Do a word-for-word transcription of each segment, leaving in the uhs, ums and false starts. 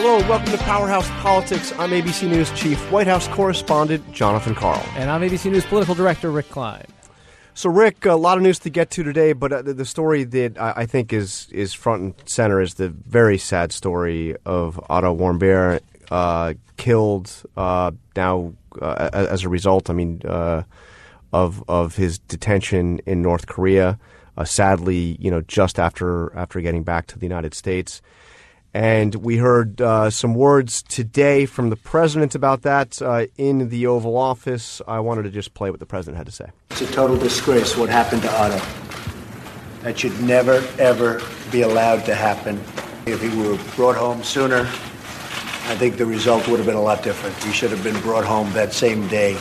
Hello, and welcome to Powerhouse Politics. I'm A B C News Chief White House Correspondent Jonathan Karl. And I'm A B C News Political Director Rick Klein. So, Rick, a lot of news to get to today, but the story that I think is is front and center is the very sad story of Otto Warmbier, uh, killed uh, now uh, as a result, I mean, uh, of of his detention in North Korea. Uh, sadly, you know, just after after getting back to the United States. And we heard uh, some words today from the president about that uh, in the Oval Office. I wanted to just play what the president had to say. It's a total disgrace what happened to Otto. That should never, ever be allowed to happen. If he were brought home sooner, I think the result would have been a lot different. He should have been brought home that same day.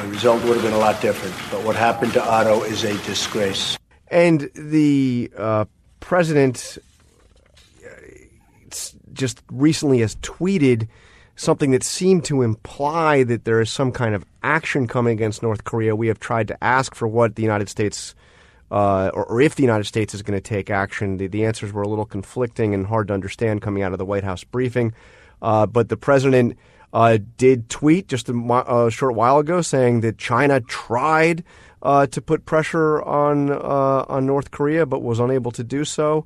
The result would have been a lot different. But what happened to Otto is a disgrace. And the uh, president just recently has tweeted something that seemed to imply that there is some kind of action coming against North Korea. We have tried to ask for what the United States uh, or, or if the United States is going to take action. The, the answers were a little conflicting and hard to understand coming out of the White House briefing. Uh, but the president uh, did tweet just a, a short while ago saying that China tried uh, to put pressure on uh, on North Korea but was unable to do so.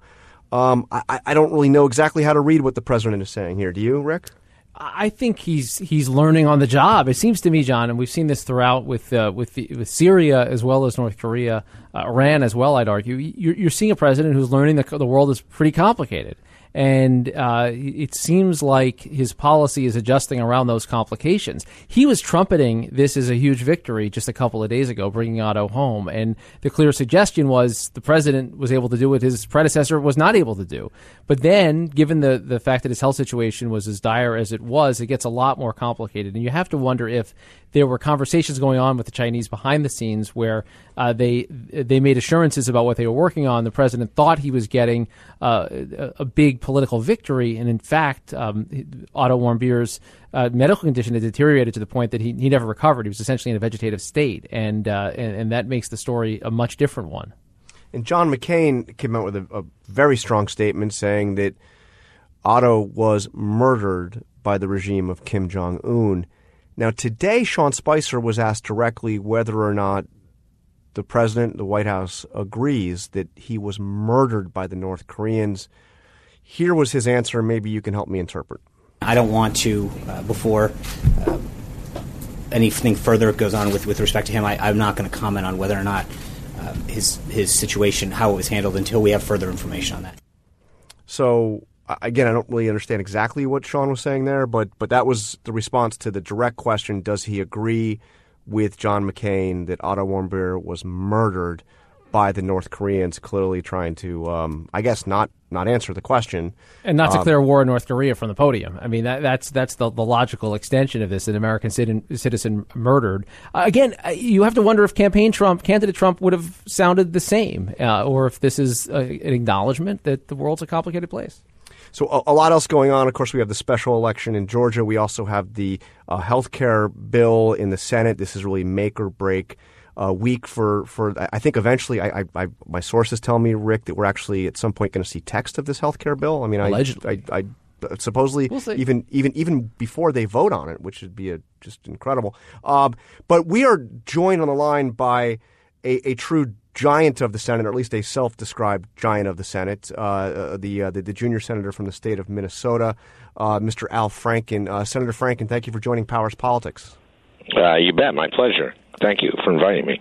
Um, I, I don't really know exactly how to read what the president is saying here. Do you, Rick? I think he's he's learning on the job. It seems to me, John, and we've seen this throughout with uh, with the, with Syria as well as North Korea, uh, Iran as well. I'd argue you're, you're seeing a president who's learning that the world is pretty complicated, and uh, it seems like his policy is adjusting around those complications. He was trumpeting this as a huge victory just a couple of days ago, bringing Otto home, and the clear suggestion was the president was able to do what his predecessor was not able to do. But then, given the the fact that his health situation was as dire as it was, it gets a lot more complicated, and you have to wonder if there were conversations going on with the Chinese behind the scenes where uh, they they made assurances about what they were working on. The president thought he was getting uh, a big political victory, and in fact, um, Otto Warmbier's uh, medical condition had deteriorated to the point that he, he never recovered. He was essentially in a vegetative state, and, uh, and and that makes the story a much different one. And John McCain came out with a, a very strong statement saying that Otto was murdered by the regime of Kim Jong-un. Now, today, Sean Spicer was asked directly whether or not the president, the White House, agrees that he was murdered by the North Koreans. Here was his answer. Maybe you can help me interpret. I don't want to, uh, before uh, anything further goes on with, with respect to him, I, I'm not going to comment on whether or not uh, his his situation, how it was handled, until we have further information on that. So, again, I don't really understand exactly what Sean was saying there, but but that was the response to the direct question, does he agree with John McCain that Otto Warmbier was murdered by the North Koreans, clearly trying to, um, I guess, not not answer the question. And not um, to declare war on North Korea from the podium. I mean, that, that's that's the, the logical extension of this, an American citizen, citizen murdered. Uh, again, you have to wonder if campaign Trump, candidate Trump would have sounded the same, uh, or if this is a, an acknowledgement that the world's a complicated place. So a, a lot else going on. Of course, we have the special election in Georgia. We also have the uh, health care bill in the Senate. This is really make or break uh, week for, for I think eventually I, I, my sources tell me, Rick, that we're actually at some point going to see text of this health care bill. I mean, I, I, I, I supposedly we'll even even even before they vote on it, which would be a, just incredible. Um, but we are joined on the line by a, a true giant of the Senate, or at least a self-described giant of the Senate, uh, the, uh, the the junior senator from the state of Minnesota, uh, Mister Al Franken. Uh, Senator Franken, thank you for joining Powers Politics. Uh, you bet. My pleasure. Thank you for inviting me.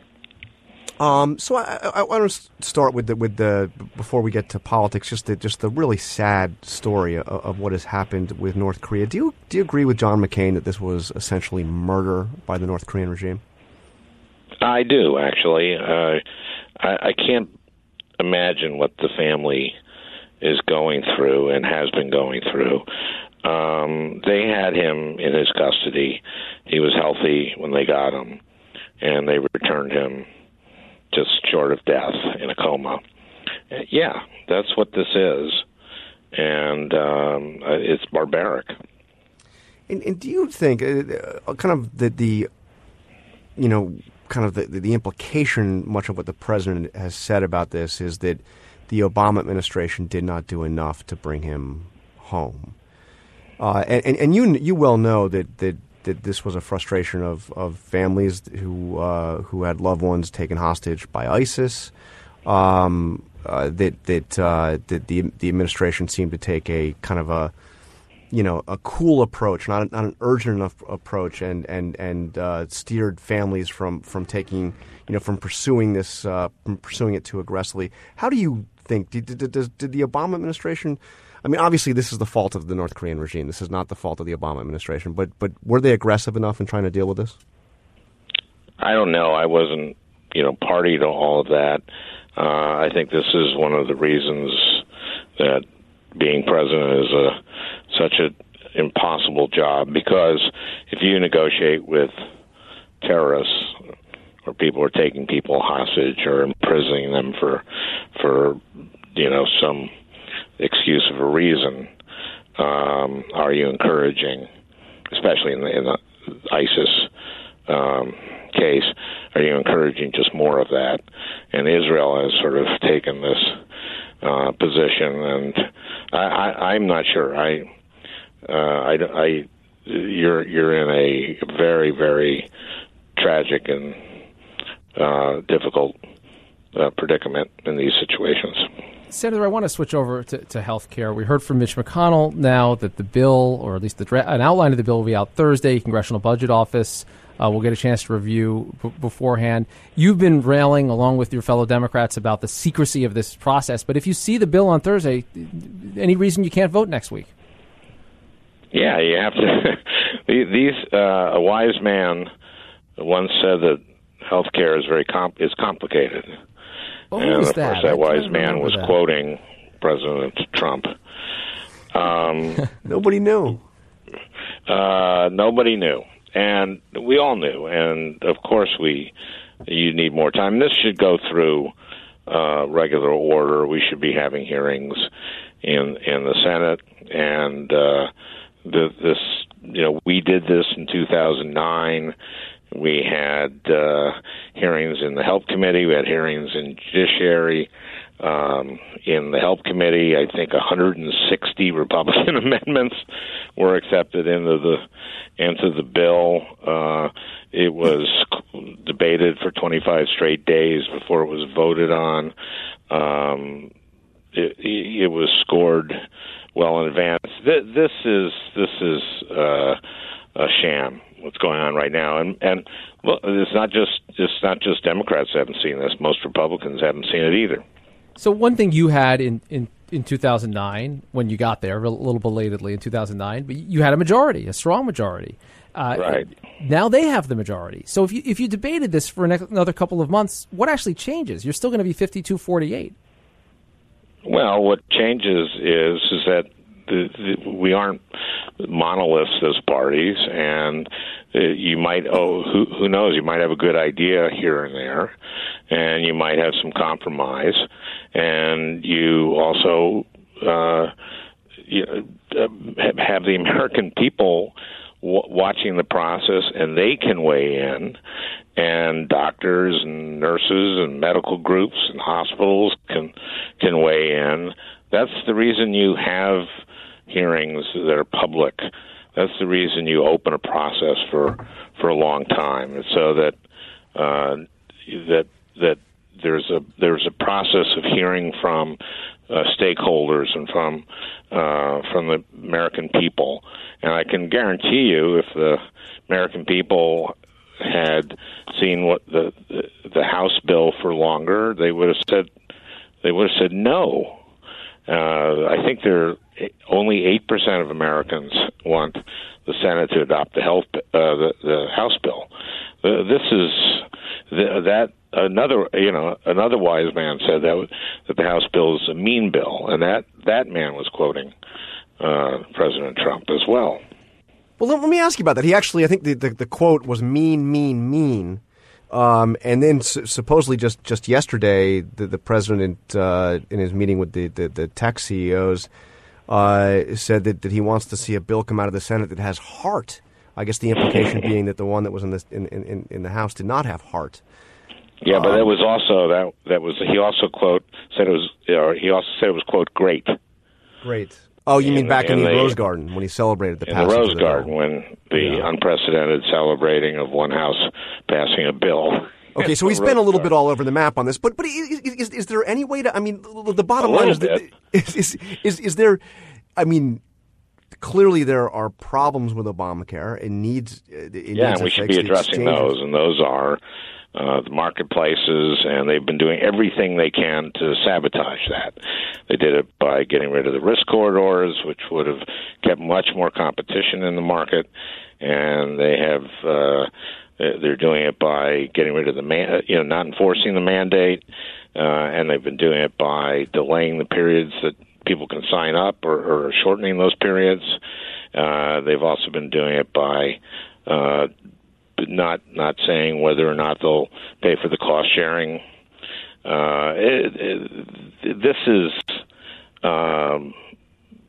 Um, so I, I, I want to start with the, with the before we get to politics, just the, just the really sad story of, of what has happened with North Korea. Do you do you agree with John McCain that this was essentially murder by the North Korean regime? I do, actually. Uh, I, I can't imagine what the family is going through and has been going through. Um, they had him in his custody. He was healthy when they got him, and they returned him just short of death in a coma. Yeah, that's what this is, and um, it's barbaric. And, and do you think uh, kind of the, the you know, kind of the, the implication, much of what the president has said about this, is that the Obama administration did not do enough to bring him home. Uh, and, and, and you you well know that, that, that this was a frustration of, of families who uh, who had loved ones taken hostage by ISIS. Um, uh, that that uh, that the the administration seemed to take a kind of a you know a cool approach, not not an urgent enough approach, and and and uh, steered families from, from taking you know from pursuing this uh, from pursuing it too aggressively. How do you think? Did, did, did, did the Obama administration? I mean, obviously, this is the fault of the North Korean regime. This is not the fault of the Obama administration. But but were they aggressive enough in trying to deal with this? I don't know. I wasn't, you know, party to all of that. Uh, I think this is one of the reasons that being president is a such an impossible job, because if you negotiate with terrorists or people who are taking people hostage or imprisoning them for for you know some excuse of a reason, um, are you encouraging, especially in the, in the ISIS um, case, are you encouraging just more of that? And Israel has sort of taken this uh, position, and I, I, I'm not sure. I, uh, I, I, you're you're in a very, very tragic and uh, difficult uh, predicament in these situations. Senator, I want to switch over to, to health care. We heard from Mitch McConnell now that the bill, or at least the dra- an outline of the bill, will be out Thursday. Congressional Budget Office uh, will get a chance to review b- beforehand. You've been railing, along with your fellow Democrats, about the secrecy of this process. But if you see the bill on Thursday, any reason you can't vote next week? Yeah, you have to. These uh, a wise man once said that health care is very com- is complicated. Oh, and, of that? course, that I wise man was that. quoting President Trump. Um, nobody knew. Uh, nobody knew. And we all knew. And, of course, we you need more time. This should go through uh, regular order. We should be having hearings in in the Senate. And uh, the, this, you know, we did this in two thousand nine. We had uh, hearings in the Help Committee. We had hearings in Judiciary. Um, in the Help Committee, I think one hundred sixty Republican amendments were accepted into the into the bill. Uh, it was debated for twenty-five straight days before it was voted on. Um, it, it was scored well in advance. Th- this is this is uh, a sham, what's going on right now. And and look, it's not just it's not just Democrats haven't seen this. Most Republicans haven't seen it either. So one thing you had in, in, in two thousand nine, when you got there, a little belatedly in two thousand nine, but you had a majority, a strong majority. Uh, right. Now they have the majority. So if you if you debated this for another couple of months, what actually changes? You're still going to be fifty-two forty-eight. Well, what changes is is that the, the, we aren't monoliths as parties, and uh, you might, oh, who, who knows, you might have a good idea here and there, and you might have some compromise, and you also uh, you know, have the American people w- watching the process, and they can weigh in, and doctors and nurses and medical groups and hospitals can can weigh in. That's the reason you have hearings that are public. That's the reason you open a process for for a long time, it's so that uh, that that there's a there's a process of hearing from uh, stakeholders and from uh, from the American people. And I can guarantee you, if the American people had seen what the the House bill for longer, they would have said they would have said no. Uh, I think there only eight percent of Americans want the Senate to adopt the health, uh, the, the House bill. Uh, this is the, that another, you know, another wise man said that, that the House bill is a mean bill, and that, that man was quoting uh, President Trump as well. Well, let, let me ask you about that. He actually, I think the, the, the quote was mean, mean, mean. Um, and then su- supposedly just, just yesterday, the, the president, uh, in his meeting with the, the, the tech C E Os, uh, said that, that he wants to see a bill come out of the Senate that has heart. I guess the implication being that the one that was in the, in, in, in the House did not have heart. Yeah, um, but that was also that that was he also quote said it was or he also said it was quote great. Great. Oh, you in, mean back in, in the, the Rose Garden when he celebrated the in passage the Rose of the Garden bill. When the yeah. unprecedented celebrating of one house passing a bill. Okay, so he's been a little bit all over the map on this, but but is is, is there any way to? I mean, the bottom line is, that, is is is is there? I mean, clearly there are problems with Obamacare. It needs it yeah, needs and we should be addressing those, and those are uh, the marketplaces, and they've been doing everything they can to sabotage that. They did it by getting rid of the risk corridors, which would have kept much more competition in the market, and they have. Uh, They're doing it by getting rid of the man, you know, not enforcing the mandate, uh, and they've been doing it by delaying the periods that people can sign up or, or shortening those periods. Uh, they've also been doing it by uh, not not saying whether or not they'll pay for the cost sharing. Uh, it, it, this is um,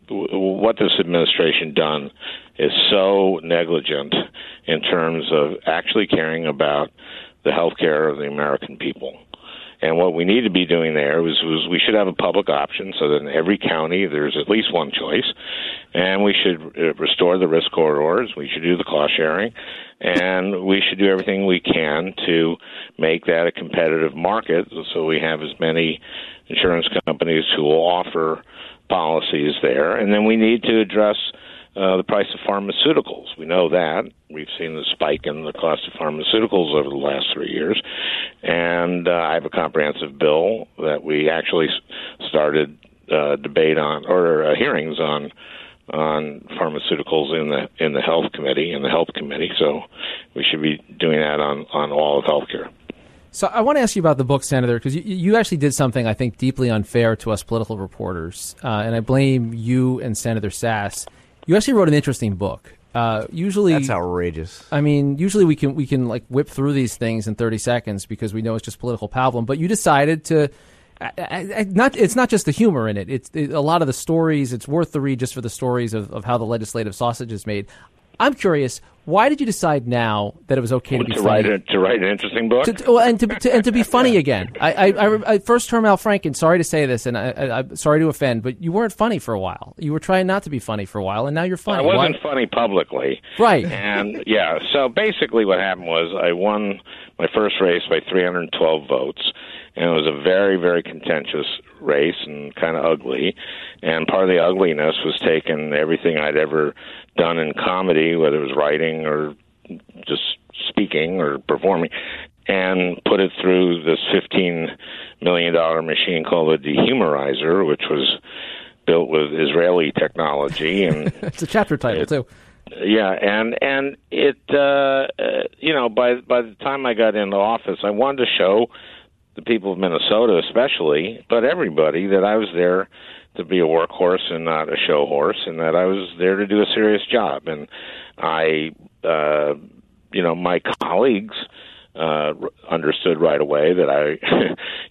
what this administration done is so negligent in terms of actually caring about the health care of the American people. And what we need to be doing there is, is we should have a public option so that in every county there's at least one choice. And we should restore the risk corridors. We should do the cost sharing. And we should do everything we can to make that a competitive market so we have as many insurance companies who will offer policies there. And then we need to address Uh, the price of pharmaceuticals. We know that. We've seen the spike in the cost of pharmaceuticals over the last three years. And uh, I have a comprehensive bill that we actually started uh, debate on or uh, hearings on on pharmaceuticals in the in the health committee, in the health committee. So we should be doing that on, on all of healthcare. So I want to ask you about the book, Senator, because you, you actually did something I think deeply unfair to us political reporters. Uh, and I blame you and Senator Sasse. You actually wrote an interesting book. Uh, usually, that's outrageous. I mean, usually we can we can like whip through these things in thirty seconds because we know it's just political pablum. But you decided to I, I, not. It's not just the humor in it. It's it, a lot of the stories. It's worth the read just for the stories of, of how the legislative sausage is made. I'm curious. Why did you decide now that it was okay to be to funny? Write a, to write an interesting book? To, to, and, to, to, and to be funny again. I, I, I, I first term Al Franken, sorry to say this, and I, I, I'm sorry to offend, but you weren't funny for a while. You were trying not to be funny for a while, and now you're funny. I wasn't Why? funny publicly. Right. And, yeah, so basically what happened was I won my first race by three hundred twelve votes, and it was a very, very contentious race and kind of ugly. And part of the ugliness was taking everything I'd ever done in comedy, whether it was writing or just speaking or performing, and put it through this fifteen million dollars machine called the Dehumorizer, which was built with Israeli technology. And it's a chapter title, it, too. Yeah, and and it, uh, uh, you know, by by the time I got into office, I wanted to show the people of Minnesota especially, but everybody, that I was there to be a workhorse and not a show horse, and that I was there to do a serious job. And I, uh, you know, my colleagues uh, understood right away that I,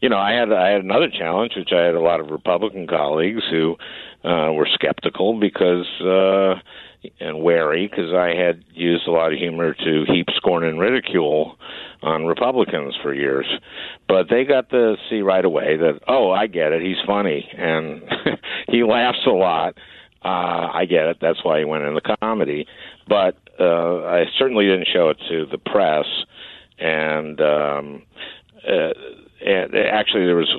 you know, I had I had another challenge, which I had a lot of Republican colleagues who uh, were skeptical because uh, and wary because I had used a lot of humor to heap scorn and ridicule on Republicans for years. But they got to see right away that, oh, I get it. He's funny. And he laughs a lot. Uh, I get it. That's why he went into comedy. But uh, I certainly didn't show it to the press. And, um, uh, and actually there was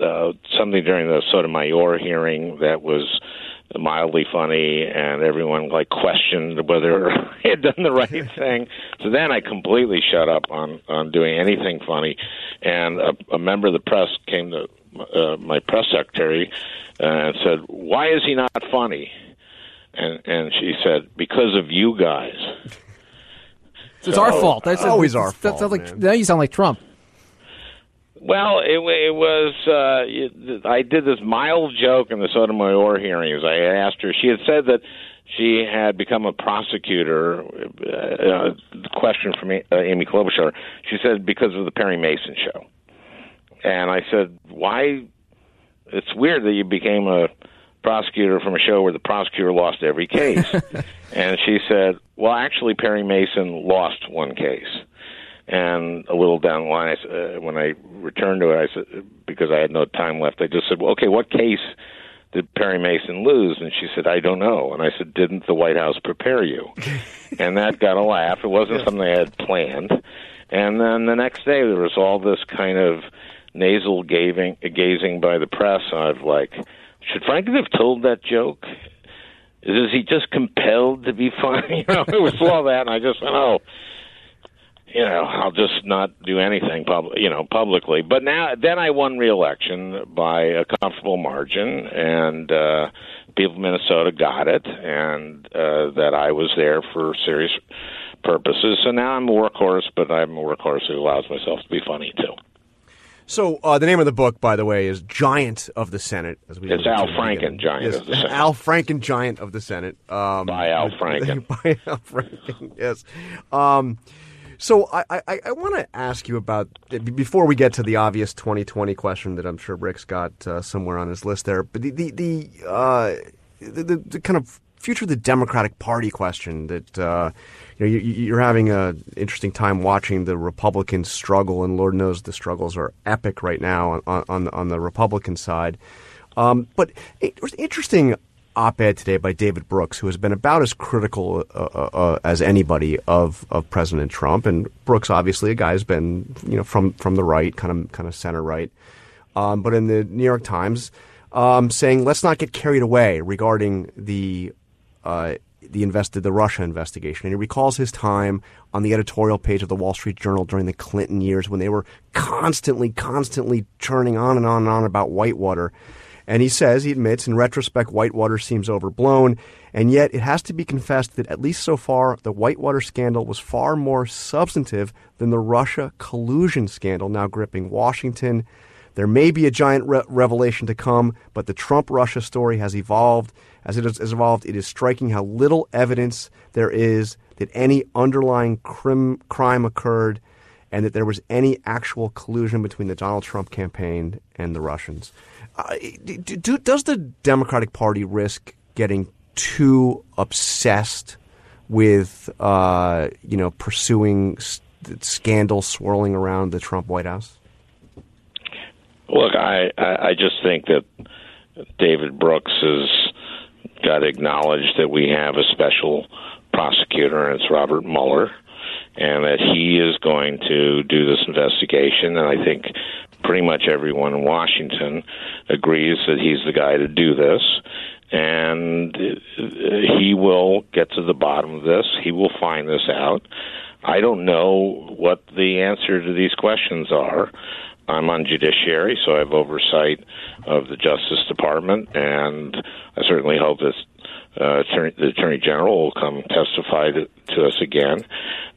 uh, something during the Sotomayor hearing that was mildly funny, and everyone like questioned whether I had done the right thing. So then I completely shut up on, on doing anything funny. And a, a member of the press came to uh, my press secretary and said, "Why is he not funny?" And and she said, "Because of you guys." So it's so, our fault. That's always our fault. That sounds like, now you sound like Trump. Well, it, it was, uh, I did this mild joke in the Sotomayor hearings. I asked her, she had said that she had become a prosecutor, uh, the question from uh, Amy Klobuchar, she said, because of the Perry Mason show. And I said, why, it's weird that you became a prosecutor from a show where the prosecutor lost every case. And she said, well, actually, Perry Mason lost one case. And a little down the line, I, uh, when I returned to it, I said, because I had no time left, I just said, well, okay, what case did Perry Mason lose? And she said, I don't know. And I said, didn't the White House prepare you? And that got a laugh. It wasn't something they had planned. And then the next day, there was all this kind of nasal gazing, gazing by the press of like, should Franken have told that joke? Is he just compelled to be funny? You know, it was all that, and I just went, oh, you know, I'll just not do anything, pub- you know, publicly. But now, then I won re-election by a comfortable margin, and uh, people in Minnesota got it, and uh, that I was there for serious purposes. So now I'm a workhorse, but I'm a workhorse who allows myself to be funny too. So uh, the name of the book, by the way, is Giant of the Senate. As we it's Al Franken, Giant yes, of the Senate. Al Franken, Giant of the Senate. Um, by Al Franken. By Al Franken, yes. Um, so I, I, I want to ask you about, before we get to the obvious twenty twenty question that I'm sure Rick's got uh, somewhere on his list there, but the the the, uh, the, the, the kind of future of the Democratic Party question that uh, you know, you, you're having an interesting time watching the Republicans struggle, and Lord knows the struggles are epic right now on on the, on the Republican side. Um, but it was an interesting op-ed today by David Brooks, who has been about as critical uh, uh, as anybody of of President Trump. And Brooks, obviously, a guy who's been you know from from the right, kind of kind of center right, um, but in the New York Times, um, saying let's not get carried away regarding the Uh, the invested the Russia investigation. And he recalls his time on the editorial page of the Wall Street Journal during the Clinton years when they were constantly, constantly churning on and on and on about Whitewater. And he says, he admits, in retrospect, Whitewater seems overblown. And yet it has to be confessed that at least so far, the Whitewater scandal was far more substantive than the Russia collusion scandal now gripping Washington. There may be a giant re- revelation to come, but the Trump-Russia story has evolved. As it has evolved, it is striking how little evidence there is that any underlying crim- crime occurred and that there was any actual collusion between the Donald Trump campaign and the Russians. Uh, do, do, does the Democratic Party risk getting too obsessed with, uh, you know, pursuing s- scandals swirling around the Trump White House? Look, I, I just think that David Brooks has got to acknowledge that we have a special prosecutor, and it's Robert Mueller, and that he is going to do this investigation. And I think pretty much everyone in Washington agrees that he's the guy to do this. And he will get to the bottom of this. He will find this out. I don't know what the answer to these questions are. I'm on judiciary, so I have oversight of the Justice Department, and I certainly hope that uh, attorney, the Attorney General will come testify to, to us again.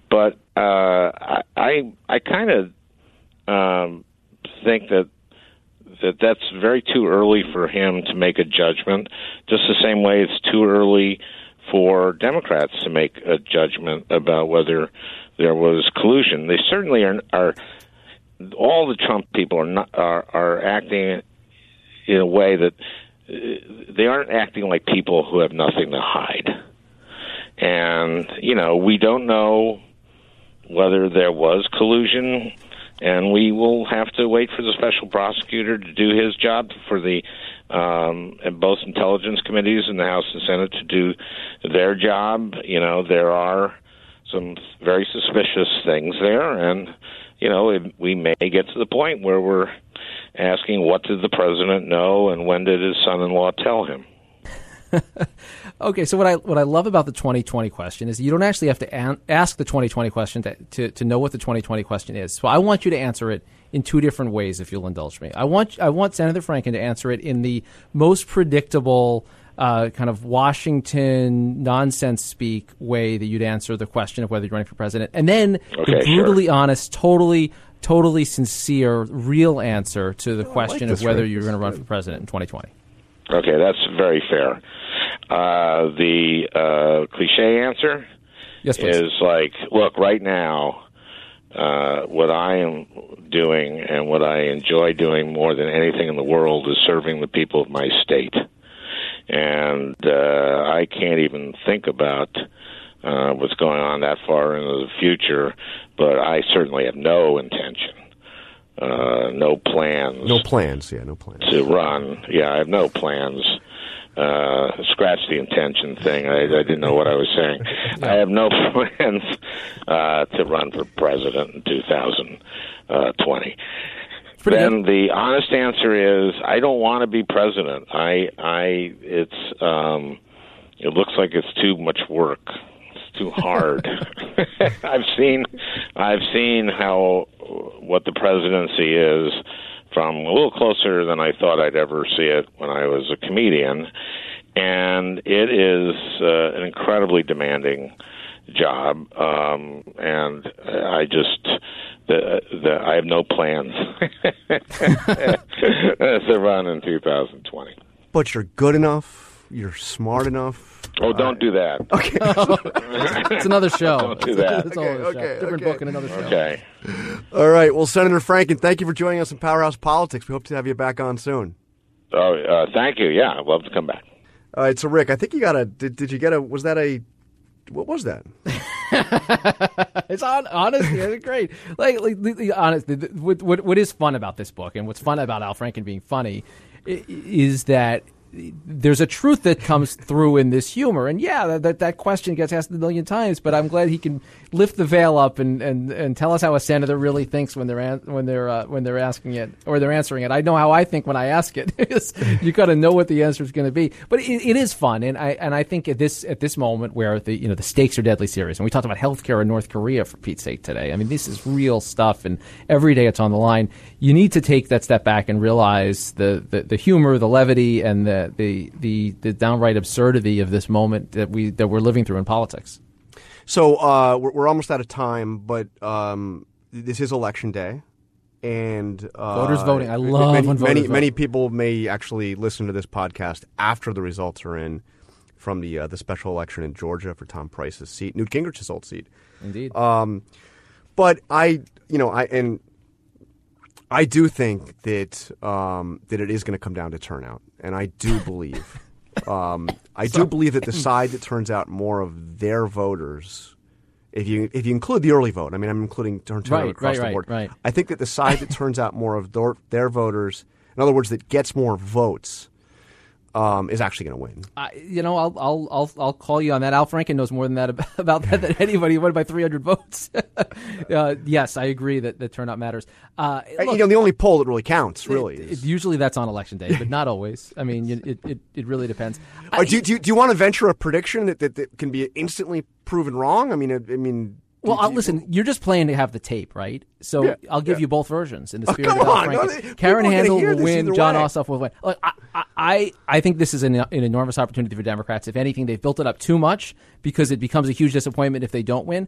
But uh, I, I, I kind of um, think that that that's very too early for him to make a judgment. Just the same way, it's too early for Democrats to make a judgment about whether there was collusion. They certainly are. are All the Trump people are not, are, are acting in a way that uh, they aren't acting like people who have nothing to hide. And, you know, we don't know whether there was collusion, and we will have to wait for the special prosecutor to do his job, for the um, and both intelligence committees in the House and Senate to do their job. You know, there are some very suspicious things there, and you know, it, we may get to the point where we're asking, what did the president know, and when did his son-in-law tell him? Okay, so what I what I love about the twenty twenty question is you don't actually have to an- ask the twenty twenty question to, to to know what the twenty twenty question is. So I want you to answer it in two different ways, if you'll indulge me. I want I want Senator Franken to answer it in the most predictable Uh, kind of Washington nonsense speak way that you'd answer the question of whether you're running for president. And then okay, the brutally sure. honest, totally, totally sincere, real answer to the oh, question like of whether rate. you're going to run for president in twenty twenty. Okay, that's very fair. Uh, the uh, cliche answer yes, is like, look, right now, uh, what I am doing and what I enjoy doing more than anything in the world is serving the people of my state. And uh, I can't even think about uh, what's going on that far into the future, but I certainly have no intention Uh, no plans. No plans, yeah, no plans. To run. Yeah, I have no plans. Uh, scratch the intention thing. I, I didn't know what I was saying. I have no plans uh, to run for president in two thousand twenty. Then the honest answer is I don't want to be president. I, I, it's, um, it looks like it's too much work. It's too hard. I've seen, I've seen how what the presidency is from a little closer than I thought I'd ever see it when I was a comedian. And it is uh, an incredibly demanding job. Um, and I just, the, the, I have no plans to run in two thousand twenty. But you're good enough. You're smart enough. Oh, don't do that. Okay. It's another show. Don't do that. It's okay, okay, show. Different okay. book and another show. Okay. All right. Well, Senator Franken, thank you for joining us in Powerhouse Politics. We hope to have you back on soon. Oh, uh, thank you. Yeah, I'd love to come back. All right. So, Rick, I think you got a – did Did you get a – was that a – what was that? It's on, honestly, it's great. Like, like honestly, what, what, what is fun about this book and what's fun about Al Franken being funny is that – there's a truth that comes through in this humor. And yeah, that, that that question gets asked a million times, but I'm glad he can lift the veil up and, and, and tell us how a senator really thinks when they're an, when they're uh, when they're asking it or they're answering it. I know how I think when I ask it. You got to know what the answer is going to be. But it, it is fun, and I and I think at this at this moment where the you know the stakes are deadly serious, and we talked about healthcare in North Korea for Pete's sake today. I mean, this is real stuff, and every day it's on the line. You need to take that step back and realize the the, the humor, the levity, and the The, the the downright absurdity of this moment that we that we're living through in politics. So uh, we're, we're almost out of time, but um, this is election day, and uh, voters voting. I love many, when voters many vote. Many people may actually listen to this podcast after the results are in from the uh, the special election in Georgia for Tom Price's seat, Newt Gingrich's old seat. Indeed. Um, but I, you know, I and. I do think that um, that it is going to come down to turnout, and I do believe, um, I do believe that the side that turns out more of their voters, if you if you include the early vote, I mean, I'm including turnout right, across right, the right, board. Right. I think that the side that turns out more of their, their voters, in other words, that gets more votes, um, is actually going to win. Uh, you know, I'll I'll I'll I'll call you on that. Al Franken knows more than that about, about that than anybody. He won by three hundred votes. uh, yes, I agree that the turnout matters. Uh, look, you know, the only poll that really counts, really, it, is it, usually that's on election day, but not always. I mean, it it, it really depends. Or do you, do you, do you want to venture a prediction that, that that can be instantly proven wrong? I mean, I, I mean. Well, I'll, listen, you're just playing to have the tape, right? So yeah, I'll give yeah. you both versions in the spirit oh, come of Al Franken. On, no, they, Karen Handel will win. John Ossoff will win. Look, I, I, I think this is an, an enormous opportunity for Democrats. If anything, they've built it up too much because it becomes a huge disappointment if they don't win.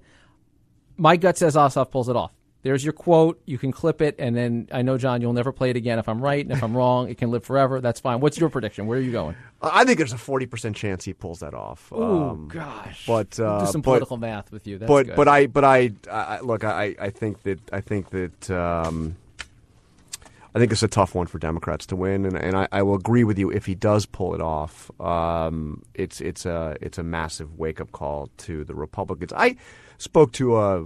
My gut says Ossoff pulls it off. There's your quote. You can clip it. And then I know, John, you'll never play it again if I'm right. And if I'm wrong, it can live forever. That's fine. What's your prediction? Where are you going? I think there's a forty percent chance he pulls that off. Oh, um, gosh. But, uh, we'll do some but, political math with you. That's but, good. But I, but I, I look, I, I think that, I think that, um, I think it's a tough one for Democrats to win. And, and I, I will agree with you if he does pull it off. Um, it's, it's a, it's a massive wake up call to the Republicans. I spoke to a,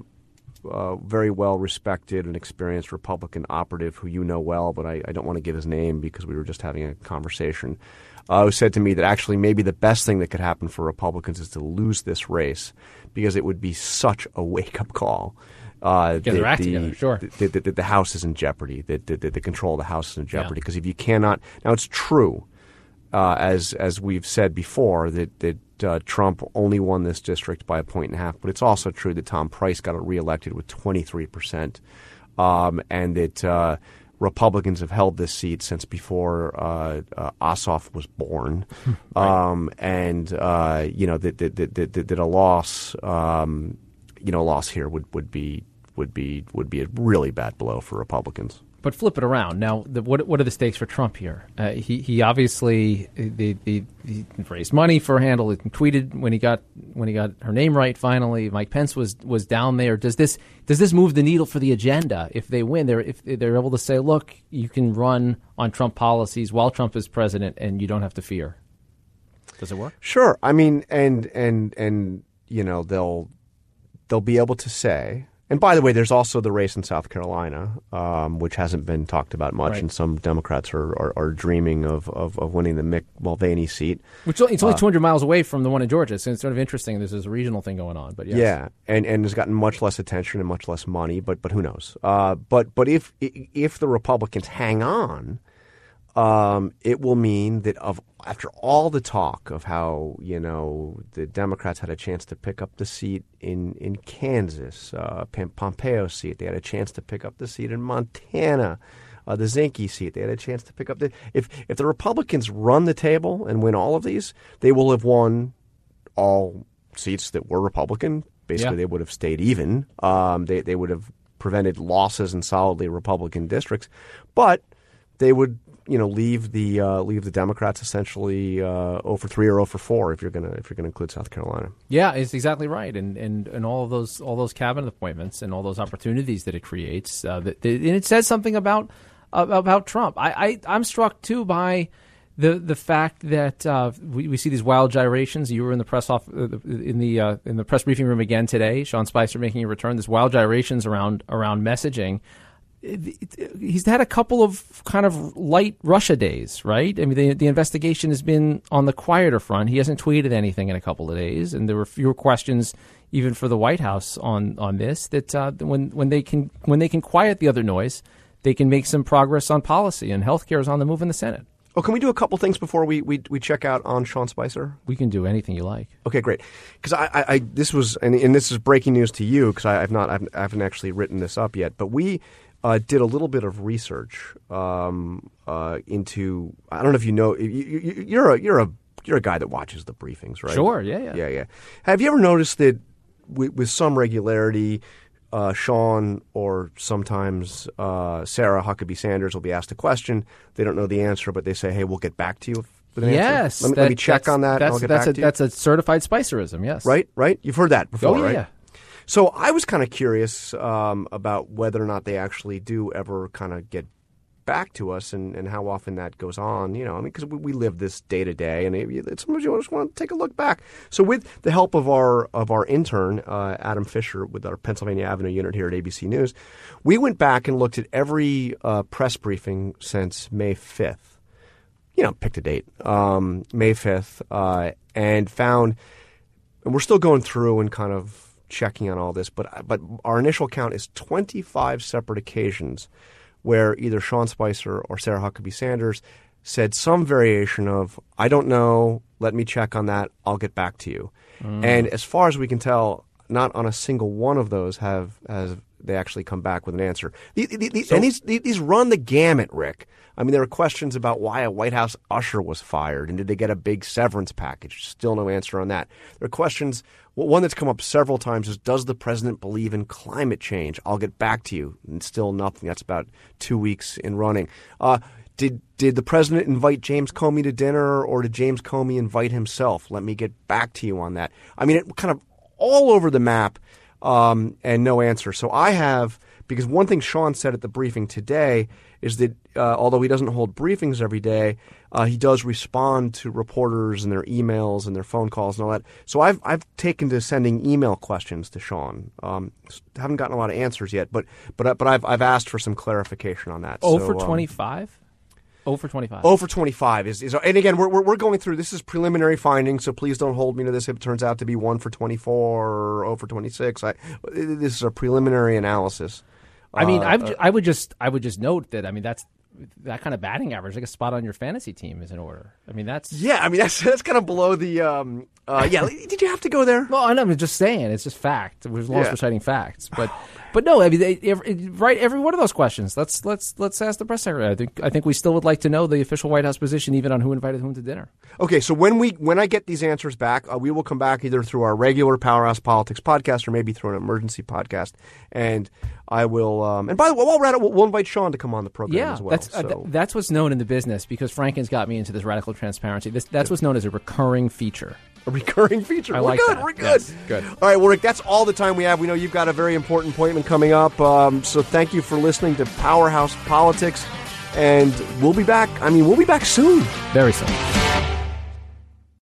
Uh, very well-respected and experienced Republican operative who you know well, but I, I don't want to give his name because we were just having a conversation, uh, who said to me that actually maybe the best thing that could happen for Republicans is to lose this race because it would be such a wake-up call. Uh, Get their act together, sure. That, that, that the House is in jeopardy, that, that, that the control of the House is in jeopardy. Because yeah. if you cannot – now it's true, uh, as as we've said before, that, that – Uh, Trump only won this district by a point and a half, but it's also true that Tom Price got reelected with twenty-three percent, um, and that uh, Republicans have held this seat since before uh, uh, Ossoff was born, right. um, and uh, you know that that, that, that, that a loss, um, you know, a loss here would, would be would be would be a really bad blow for Republicans. But flip it around. Now, the, what what are the stakes for Trump here? Uh, he he obviously the the raised money for Handel. He tweeted when he got when he got her name right. Finally, Mike Pence was was down there. Does this does this move the needle for the agenda if they win? They're if they're able to say, look, you can run on Trump policies while Trump is president, and you don't have to fear. Does it work? Sure. I mean, and and and you know they'll they'll be able to say And by the way, there's also the race in South Carolina, um, which hasn't been talked about much, right. and some Democrats are are, are dreaming of, of, of winning the Mick Mulvaney seat. Which it's only uh, two hundred miles away from the one in Georgia, so it's sort of interesting. There's this regional thing going on, but yes. yeah, and and it's gotten much less attention and much less money, but but who knows? Uh, but but if if the Republicans hang on, um, it will mean that of after all the talk of how, you know, the Democrats had a chance to pick up the seat in, in Kansas, uh, Pompeo's seat. They had a chance to pick up the seat in Montana, uh, the Zinke seat. They had a chance to pick up the – if if the Republicans run the table and win all of these, they will have won all seats that were Republican. Basically, yeah. they would have stayed even. Um, they, they would have prevented losses in solidly Republican districts. But they would – you know, leave the uh, leave the Democrats essentially uh, oh for three or oh for four if you're gonna if you're gonna include South Carolina. Yeah, it's exactly right, and and, and all of those all those cabinet appointments and all those opportunities that it creates, uh, that, that, and it says something about about Trump. I, I I'm struck too by the the fact that uh, we we see these wild gyrations. You were in the press off uh, in the uh, in the press briefing room again today. Sean Spicer making a return. This wild gyrations around around messaging. He's had a couple of kind of light Russia days, right? I mean, the, the investigation has been on the quieter front. He hasn't tweeted anything in a couple of days, and there were fewer questions even for the White House on on this. That uh, when when they can when they can quiet the other noise, they can make some progress on policy, and healthcare is on the move in the Senate. Oh, can we do a couple things before we, we, we check out on Sean Spicer? We can do anything you like. Okay, great. Because I, I, I this was and, and this is breaking news to you because I've not I've, I haven't actually written this up yet, but we. Uh, did a little bit of research um, uh, into. I don't know if you know. You, you, you're a you're a you're a guy that watches the briefings, right? Sure. Yeah. Yeah. Yeah. yeah. Have you ever noticed that w- with some regularity, uh, Sean or sometimes uh, Sarah Huckabee Sanders will be asked a question. They don't know the answer, but they say, "Hey, we'll get back to you." With an yes. Answer. Let me, that, let me check on that. That's, and I'll get that's back a to you. That's a certified Spicerism. Yes. Right. Right. You've heard that before, oh, yeah, right? Yeah. So I was kind of curious um, about whether or not they actually do ever kind of get back to us and, and how often that goes on, you know, I mean, because we, we live this day to day and it, sometimes you just want to take a look back. So with the help of our of our intern, uh, Adam Fisher, with our Pennsylvania Avenue unit here at A B C News, we went back and looked at every uh, press briefing since May fifth, you know, picked a date, um, May fifth, uh, and found, and we're still going through and kind of checking on all this, but but our initial count is twenty-five separate occasions where either Sean Spicer or Sarah Huckabee Sanders said some variation of, I don't know, let me check on that, I'll get back to you. Mm. And as far as we can tell, not on a single one of those have as they actually come back with an answer. The, the, the, so, and these, these run the gamut, Rick. I mean, there are questions about why a White House usher was fired and did they get a big severance package? Still no answer on that. There are questions. Well, one that's come up several times is, does the president believe in climate change? I'll get back to you. And still nothing. That's about two weeks in running. Uh, did did the president invite James Comey to dinner, or did James Comey invite himself? Let me get back to you on that. I mean, it kind of all over the map. Um, and no answer. So I have, because one thing Sean said at the briefing today is that uh, although he doesn't hold briefings every day, uh, he does respond to reporters and their emails and their phone calls and all that. So I've I've taken to sending email questions to Sean. Um, haven't gotten a lot of answers yet, but but but I've I've asked for some clarification on that. Oh, so, for twenty-five. oh for twenty-five. oh for twenty-five is, is and again we're we're going through, this is preliminary findings, so please don't hold me to this if it turns out to be one for twenty-four or oh for twenty-six. I, this is a preliminary analysis. I mean, uh, I've, I would just I would just note that I mean that's that kind of batting average, like a spot on your fantasy team, is in order. I mean, that's yeah. I mean, that's that's kind of below the um. Uh, yeah, did you have to go there? Well, I'm just saying, it's just fact. We've lost yeah. for citing facts, but oh, but no, I mean, they, every, right? Every one of those questions. Let's let's let's ask the press secretary. I think I think we still would like to know the official White House position, even on who invited whom to dinner. Okay, so when we when I get these answers back, uh, we will come back either through our regular Powerhouse Politics podcast or maybe through an emergency podcast, and I will. Um, and by the way, while we're at it, we'll invite Sean to come on the program yeah, as well. That's, so. uh, th- that's what's known in the business, because Franken's got me into this radical transparency. This, that's yeah. what's known as a recurring feature. A recurring feature. I we're like good. That. We're good. Yes, good. All right, well, Rick, that's all the time we have. We know you've got a very important appointment coming up. Um, so thank you for listening to Powerhouse Politics. And we'll be back. I mean, we'll be back soon. Very soon.